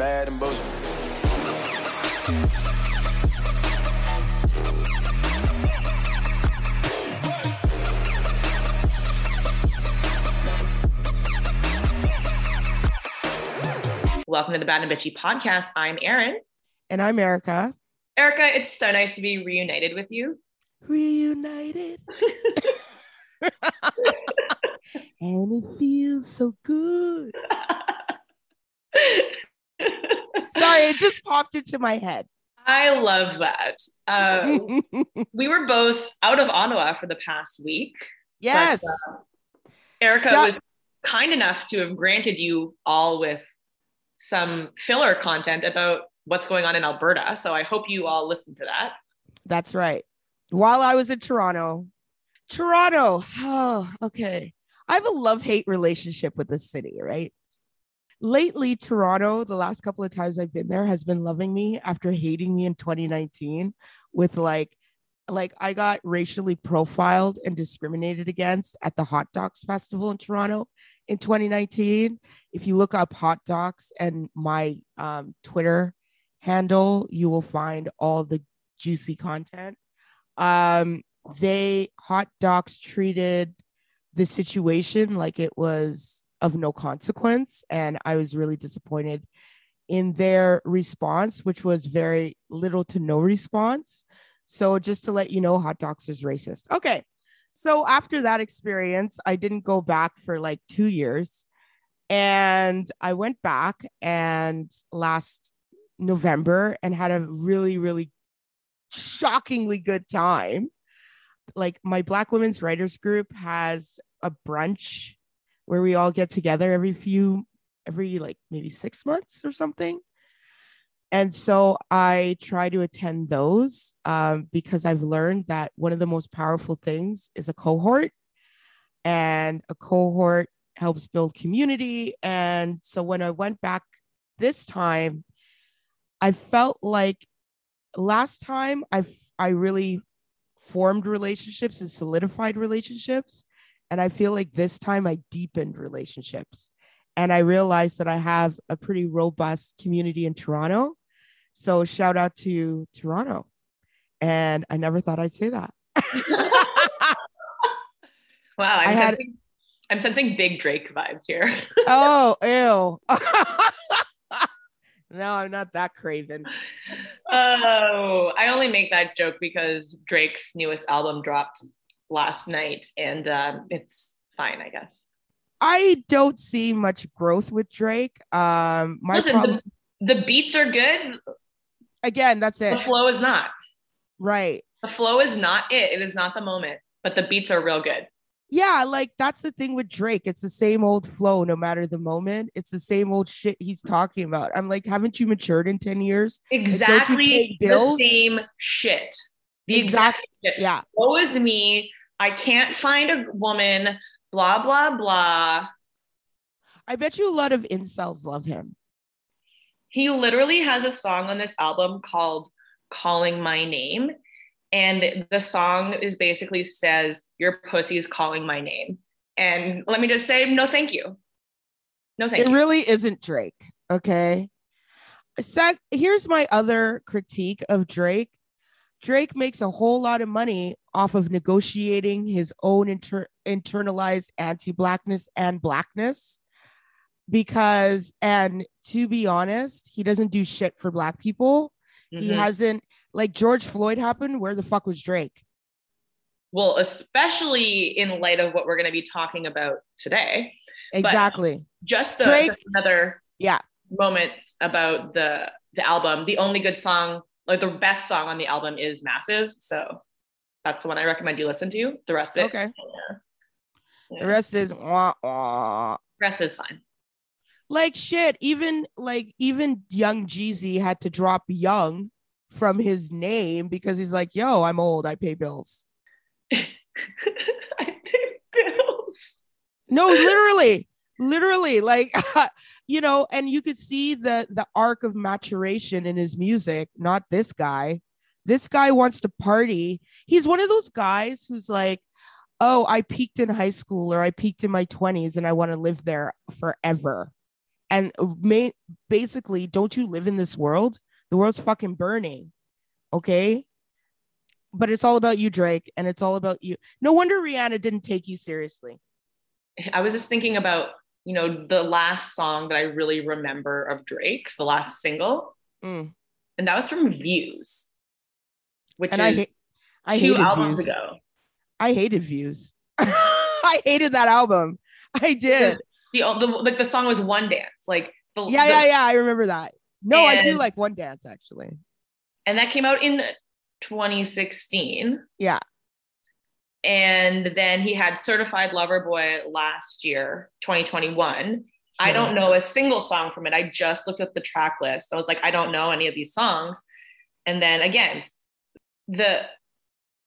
Bad and Bitchy. Welcome to the Bad and Bitchy Podcast. I'm Erin. And I'm Erica. Erica, it's so nice to be reunited with you. Reunited. And it feels so good. Sorry, it just popped into my head. I love that. We were both out of Ottawa for the past week. Yes. But, Erica was kind enough to have granted you all with some filler content about what's going on in Alberta. So I hope you all listen to that. That's right. While I was in Toronto. Oh, okay. I have a love-hate relationship with this city, right? Lately, Toronto, the last couple of times I've been there, has been loving me after hating me in 2019 with like I got racially profiled and discriminated against at the Hot Docs Festival in Toronto in 2019. If you look up Hot Docs and my Twitter handle, you will find all the juicy content. Hot Docs treated the situation like it was of no consequence. And I was really disappointed in their response, which was very little to no response. So just to let you know, Hot Docs is racist. Okay. So after that experience, I didn't go back for like 2 years. And I went back and last November and had a really, really shockingly good time. Like my Black Women's Writers Group has a brunch where we all get together every like maybe 6 months or something. And so I try to attend those because I've learned that one of the most powerful things is a cohort, and a cohort helps build community. And so when I went back this time, I felt like last time I really formed relationships and solidified relationships. And I feel like this time I deepened relationships. And I realized that I have a pretty robust community in Toronto. So shout out to Toronto. And I never thought I'd say that. Wow. I'm sensing big Drake vibes here. Oh, ew. No, I'm not that craven. Oh, I only make that joke because Drake's newest album dropped last night, and it's fine, I guess. I don't see much growth with Drake. The beats are good. Again, that's it. The flow is not. Right. The flow is not it. It is not the moment, but the beats are real good. Yeah, like that's the thing with Drake. It's the same old flow, no matter the moment. It's the same old shit he's talking about. I'm like, haven't you matured in 10 years? Exactly. Like, don't you pay bills? The same shit. The exact shit. Yeah. Woe is me. I can't find a woman. Blah, blah, blah. I bet you a lot of incels love him. He literally has a song on this album called Calling My Name. And the song is basically says, your pussy is calling my name. And let me just say, no, thank you. No, thank you. It really isn't Drake. Okay. Here's my other critique of Drake. Drake makes a whole lot of money off of negotiating his own internalized anti-Blackness and Blackness. And to be honest, he doesn't do shit for Black people. Mm-hmm. He hasn't. Like George Floyd happened, where the fuck was Drake? Well, especially in light of what we're going to be talking about today. Exactly. But just another moment about the album. The only good song, like the best song on the album is Massive. So that's the one I recommend you listen to. The rest of it. Okay. Yeah. The rest is The rest is fine. Like shit, even Young Jeezy had to drop Young from his name because he's like, yo, I'm old, I pay bills. I pay bills. No, literally like, you know, and you could see the arc of maturation in his music. Not this guy. This guy wants to party. He's one of those guys who's like, oh, I peaked in high school or I peaked in my 20s and I want to live there forever. And basically, don't you live in this world? The world's fucking burning. Okay. But it's all about you, Drake. And it's all about you. No wonder Rihanna didn't take you seriously. I was just thinking about, you know, the last song that I really remember of Drake's, the last single. Mm. And that was from Views, which and is I two albums Views. Ago. I hated Views. I hated that album. I did. The song was One Dance. I remember that. No, I do like One Dance, actually. And that came out in 2016. Yeah. And then he had Certified Lover Boy last year, 2021. Sure. I don't know a single song from it. I just looked up the track list. I was like, I don't know any of these songs. And then again, the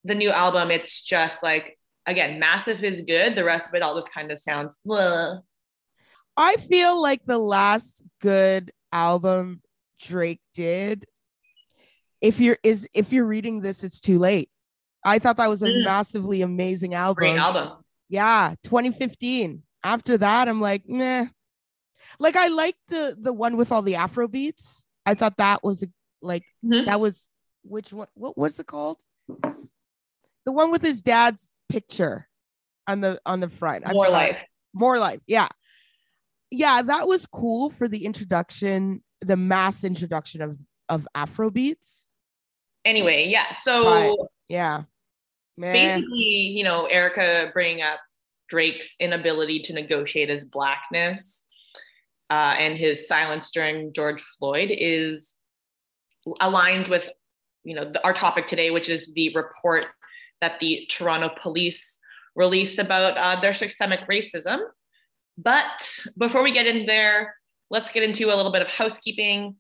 new album, it's just like, again, Massive is good. The rest of it, all just kind of sounds. Bleh. I feel like the last good album Drake did, if you're reading this, it's too late. I thought that was a massively amazing album. Great album. Yeah, 2015. After that, I'm like, meh. Like, I liked the one with all the Afro beats. I thought that was which one? What was it called? The one with his dad's picture on the front. More Life. More Life. Yeah. Yeah, that was cool for the introduction, the mass introduction of Afro beats. Anyway, yeah. So but, yeah. Man. Basically, you know, Erica bringing up Drake's inability to negotiate his blackness and his silence during George Floyd aligns with, you know, our topic today, which is the report that the Toronto police released about their systemic racism. But before we get in there, let's get into a little bit of housekeeping.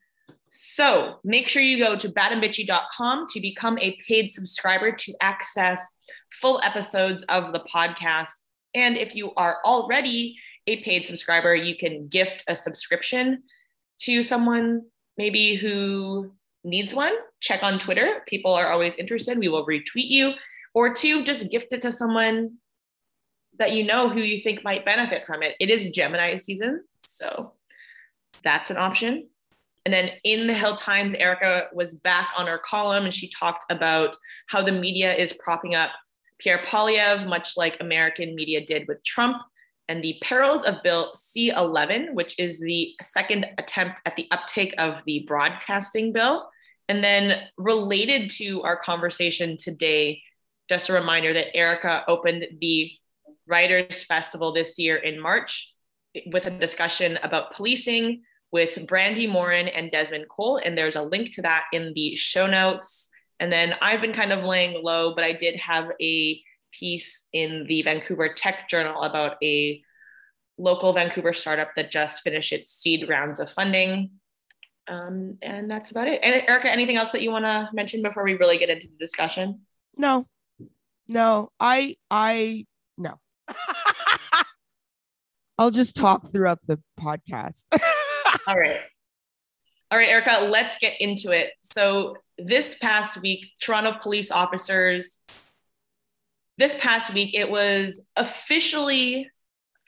So make sure you go to badandbitchy.com to become a paid subscriber to access full episodes of the podcast. And if you are already a paid subscriber, you can gift a subscription to someone maybe who needs one. Check on Twitter. People are always interested. We will retweet you. Or two, just gift it to someone that you know who you think might benefit from it. It is Gemini season, so that's an option. And then in the Hill Times, Erica was back on her column and she talked about how the media is propping up Pierre Polyev, much like American media did with Trump, and the perils of Bill C-11, which is the second attempt at the uptake of the broadcasting bill. And then related to our conversation today, just a reminder that Erica opened the Writers Festival this year in March with a discussion about policing with Brandy Morin and Desmond Cole. And there's a link to that in the show notes. And then I've been kind of laying low, but I did have a piece in the Vancouver Tech Journal about a local Vancouver startup that just finished its seed rounds of funding. And that's about it. And Erica, anything else that you want to mention before we really get into the discussion? No. I'll just talk throughout the podcast. All right, Erica, let's get into it. So this past week, it was officially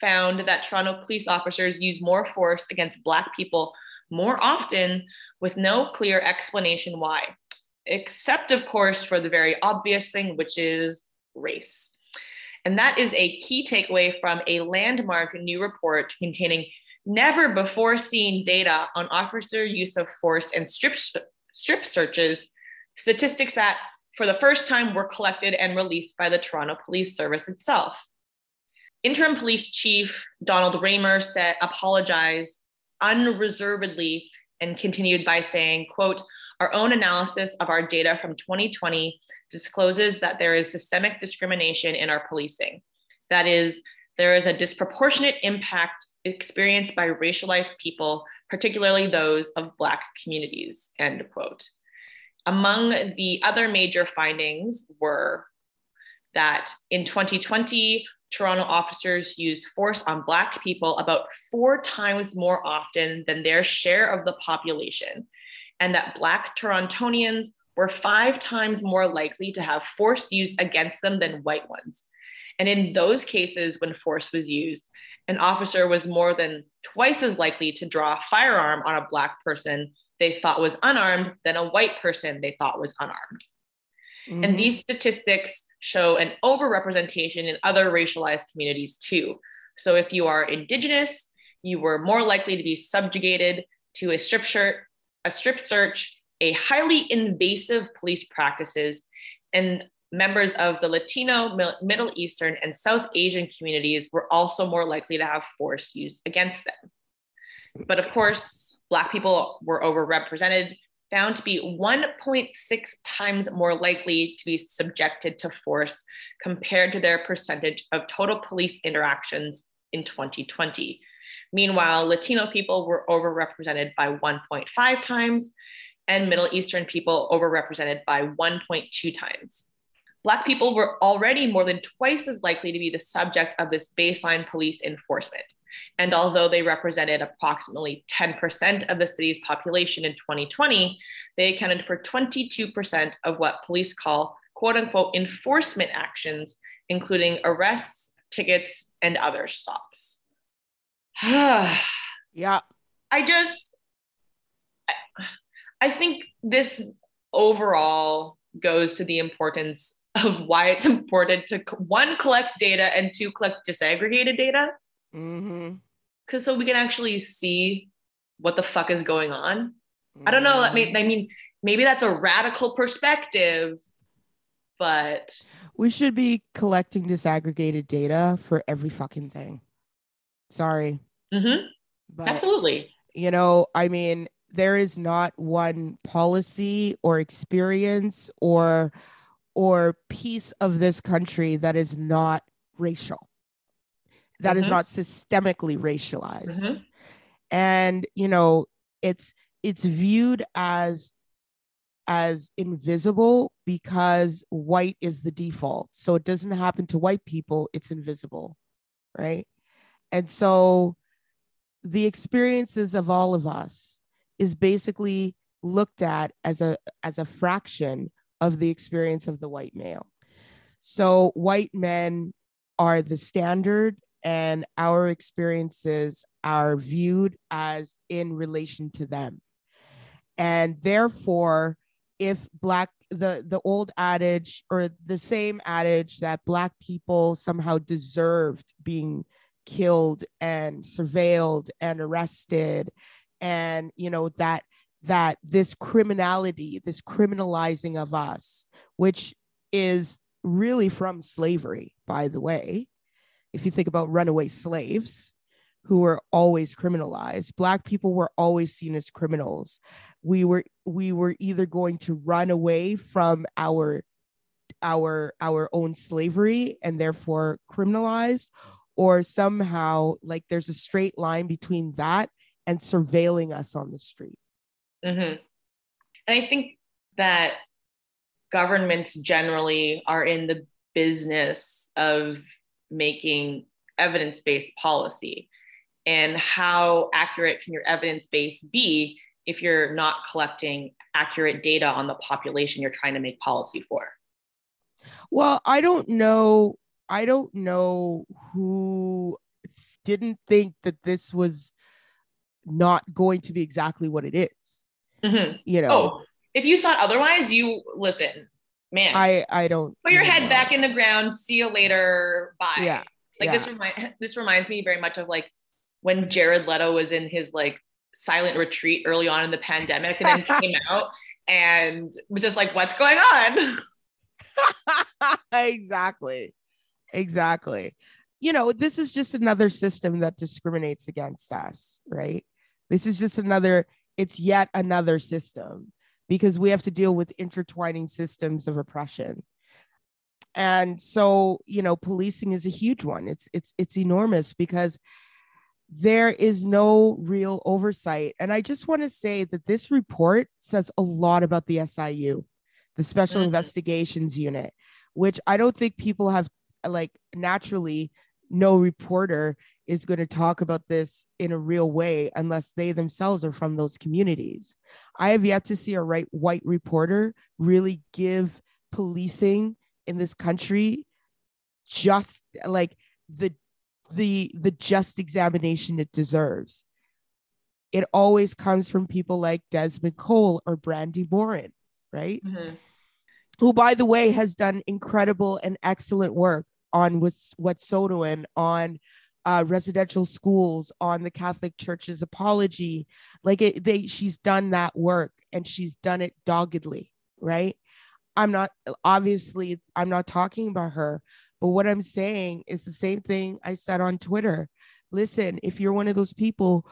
found that Toronto police officers use more force against Black people more often with no clear explanation why, except, of course, for the very obvious thing, which is race. And that is a key takeaway from a landmark new report containing never before seen data on officer use of force and strip searches, statistics that for the first time were collected and released by the Toronto Police Service itself. Interim Police Chief Donald Raymer apologized unreservedly and continued by saying, quote, "Our own analysis of our data from 2020 discloses that there is systemic discrimination in our policing. That is, there is a disproportionate impact experienced by racialized people, particularly those of Black communities," end quote. Among the other major findings were that in 2020, Toronto officers used force on Black people about 4 times more often than their share of the population, and that Black Torontonians were 5 times more likely to have force used against them than white ones. And in those cases when force was used, an officer was more than twice as likely to draw a firearm on a Black person they thought was unarmed than a white person they thought was unarmed. Mm-hmm. And these statistics show an overrepresentation in other racialized communities too. So if you are Indigenous, you were more likely to be subjugated to a strip search, a highly invasive police practices, and members of the Latino, Middle Eastern, and South Asian communities were also more likely to have force used against them. But of course, Black people were overrepresented, found to be 1.6 times more likely to be subjected to force compared to their percentage of total police interactions in 2020. Meanwhile, Latino people were overrepresented by 1.5 times and Middle Eastern people overrepresented by 1.2 times. Black people were already more than twice as likely to be the subject of this baseline police enforcement. And although they represented approximately 10% of the city's population in 2020, they accounted for 22% of what police call quote unquote enforcement actions, including arrests, tickets, and other stops. Yeah. I think this overall goes to the importance of why it's important to one, collect data, and two, collect disaggregated data. Mm-hmm. Because so we can actually see what the fuck is going on. Mm-hmm. I don't know. I mean, maybe that's a radical perspective, but we should be collecting disaggregated data for every fucking thing. Sorry. Mm-hmm. But, absolutely. You know, I mean, there is not one policy or experience or piece of this country that is not racial, that mm-hmm. is not systemically racialized. Mm-hmm. And, you know, it's viewed as invisible because white is the default. So it doesn't happen to white people. It's invisible. Right. And so the experiences of all of us is basically looked at as a fraction of the experience of the white male. So white men are the standard and our experiences are viewed as in relation to them. And therefore, if Black, the old adage or the same adage that Black people somehow deserved being killed and surveilled and arrested, and you know that this criminality, this criminalizing of us, which is really from slavery, by the way. If you think about runaway slaves who were always criminalized, Black people were always seen as criminals. We were either going to run away from our own slavery and therefore criminalized, or somehow like there's a straight line between that and surveilling us on the street. Mm-hmm. And I think that governments generally are in the business of making evidence-based policy. And how accurate can your evidence base be if you're not collecting accurate data on the population you're trying to make policy for? Well, I don't know who didn't think that this was not going to be exactly what it is. Mm-hmm. You know, if you thought otherwise, you listen, man. I don't put your head back in the ground. See you later. Bye. Yeah. Like yeah. This reminds me very much of like when Jared Leto was in his like silent retreat early on in the pandemic and then came out and was just like, what's going on? Exactly. You know, this is just another system that discriminates against us, right? This is just yet another system, because we have to deal with intertwining systems of oppression. And so, you know, policing is a huge one. It's enormous because there is no real oversight. And I just want to say that this report says a lot about the SIU, the Special mm-hmm. Investigations Unit, which I don't think people have, like, naturally, no reporter is going to talk about this in a real way unless they themselves are from those communities. I have yet to see a white reporter really give policing in this country just like the the just examination it deserves. It always comes from people like Desmond Cole or Brandy Morin, right? Mm-hmm. Who, by the way, has done incredible and excellent work on Wet'suwet'en, on residential schools, on the Catholic Church's apology. Like she's done that work, and she's done it doggedly, right? I'm not talking about her, but what I'm saying is the same thing I said on Twitter. Listen, if you're one of those people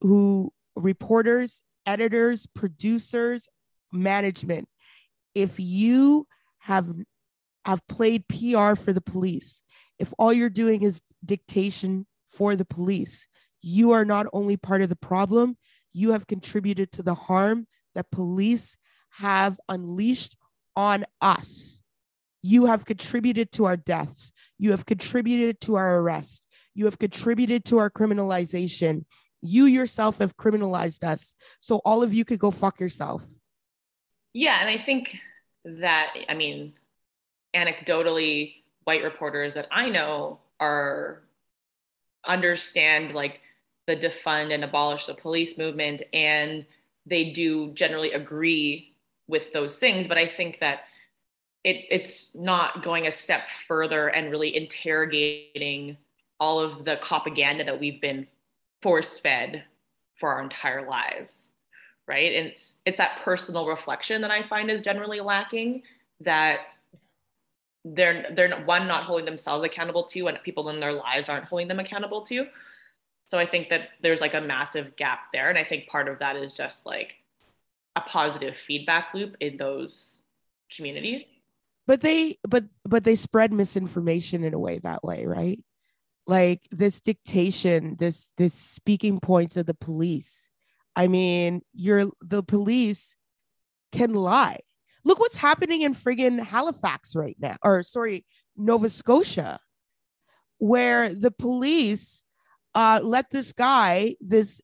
who reporters, editors, producers, management, if you have played PR for the police, if all you're doing is dictation for the police, you are not only part of the problem, you have contributed to the harm that police have unleashed on us. You have contributed to our deaths. You have contributed to our arrest. You have contributed to our criminalization. You yourself have criminalized us. So all of you could go fuck yourself. Yeah. And I think that, I mean, anecdotally, white reporters that I know understand like the defund and abolish the police movement, and they do generally agree with those things. But I think that it's not going a step further and really interrogating all of the propaganda that we've been force-fed for our entire lives, right? And it's that personal reflection that I find is generally lacking, that they're one, not holding themselves accountable to, and people in their lives aren't holding them accountable to. So I think that there's like a massive gap there. And I think part of that is just like a positive feedback loop in those communities. But they spread misinformation in a way that way, right? Like this dictation, this speaking points of the police. I mean, the police can lie. Look what's happening in friggin' Halifax right now, Nova Scotia, where the police let this guy, this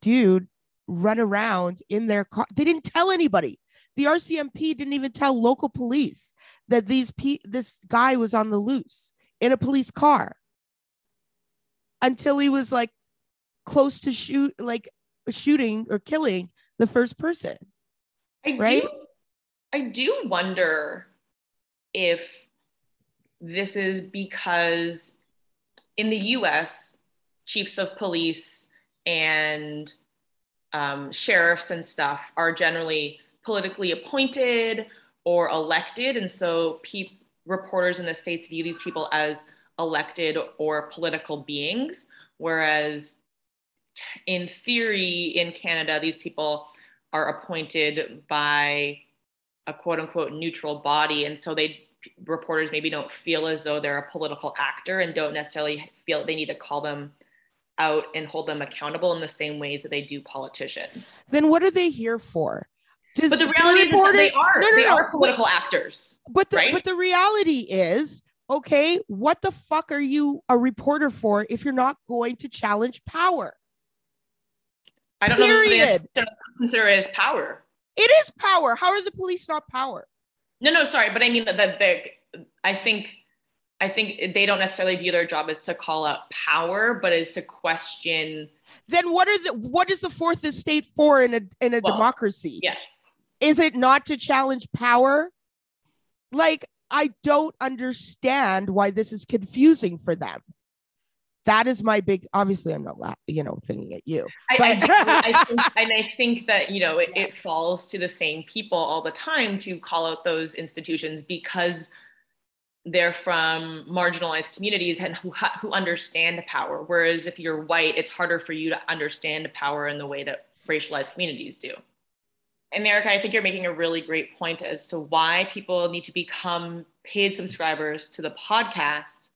dude, run around in their car. They didn't tell anybody. The RCMP didn't even tell local police that this guy was on the loose in a police car until he was like close to shooting or killing the first person. I do wonder if this is because in the US, chiefs of police and sheriffs and stuff are generally politically appointed or elected. And so reporters in the States view these people as elected or political beings, whereas in theory, in Canada, these people are appointed by a quote unquote neutral body. And so reporters maybe don't feel as though they're a political actor and don't necessarily feel they need to call them out and hold them accountable in the same ways that they do politicians. Then what are they here for? But the reality is that they are. No, they are political actors. But the reality is, okay, what the fuck are you a reporter for if you're not going to challenge power? I don't know if they consider it as power. It is power. How are the police not power? No, sorry. But I mean I think they don't necessarily view their job as to call out power, but as to question. Then what is the fourth estate for in a democracy? Yes. Is it not to challenge power? Like, I don't understand why this is confusing for them. That is my big, obviously I'm not, thinking at you. I think that, it falls to the same people all the time to call out those institutions because they're from marginalized communities and who understand power. Whereas if you're white, it's harder for you to understand power in the way that racialized communities do. And Erica, I think you're making a really great point as to why people need to become paid subscribers to the podcast.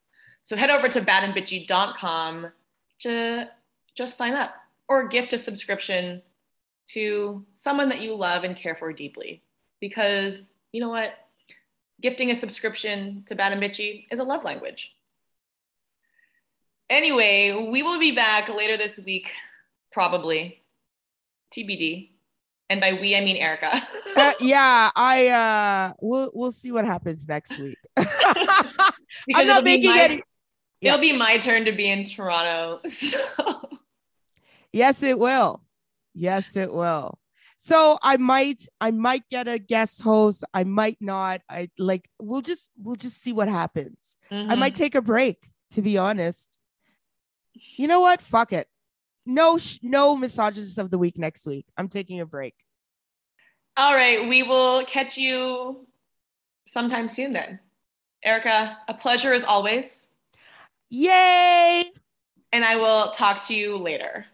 So head over to badandbitchy.com to just sign up or gift a subscription to someone that you love and care for deeply. Because you know what? Gifting a subscription to Bad and Bitchy is a love language. Anyway, we will be back later this week, probably. TBD. And by we, I mean Erica. We'll see what happens next week. I'm not making any... It'll be my turn to be in Toronto. So. Yes, it will. Yes, it will. So I might get a guest host. I might not. We'll just see what happens. Mm-hmm. I might take a break, to be honest. You know what? Fuck it. No misogynist of the week next week. I'm taking a break. All right. We will catch you sometime soon then. Erica, a pleasure as always. Yay. And I will talk to you later.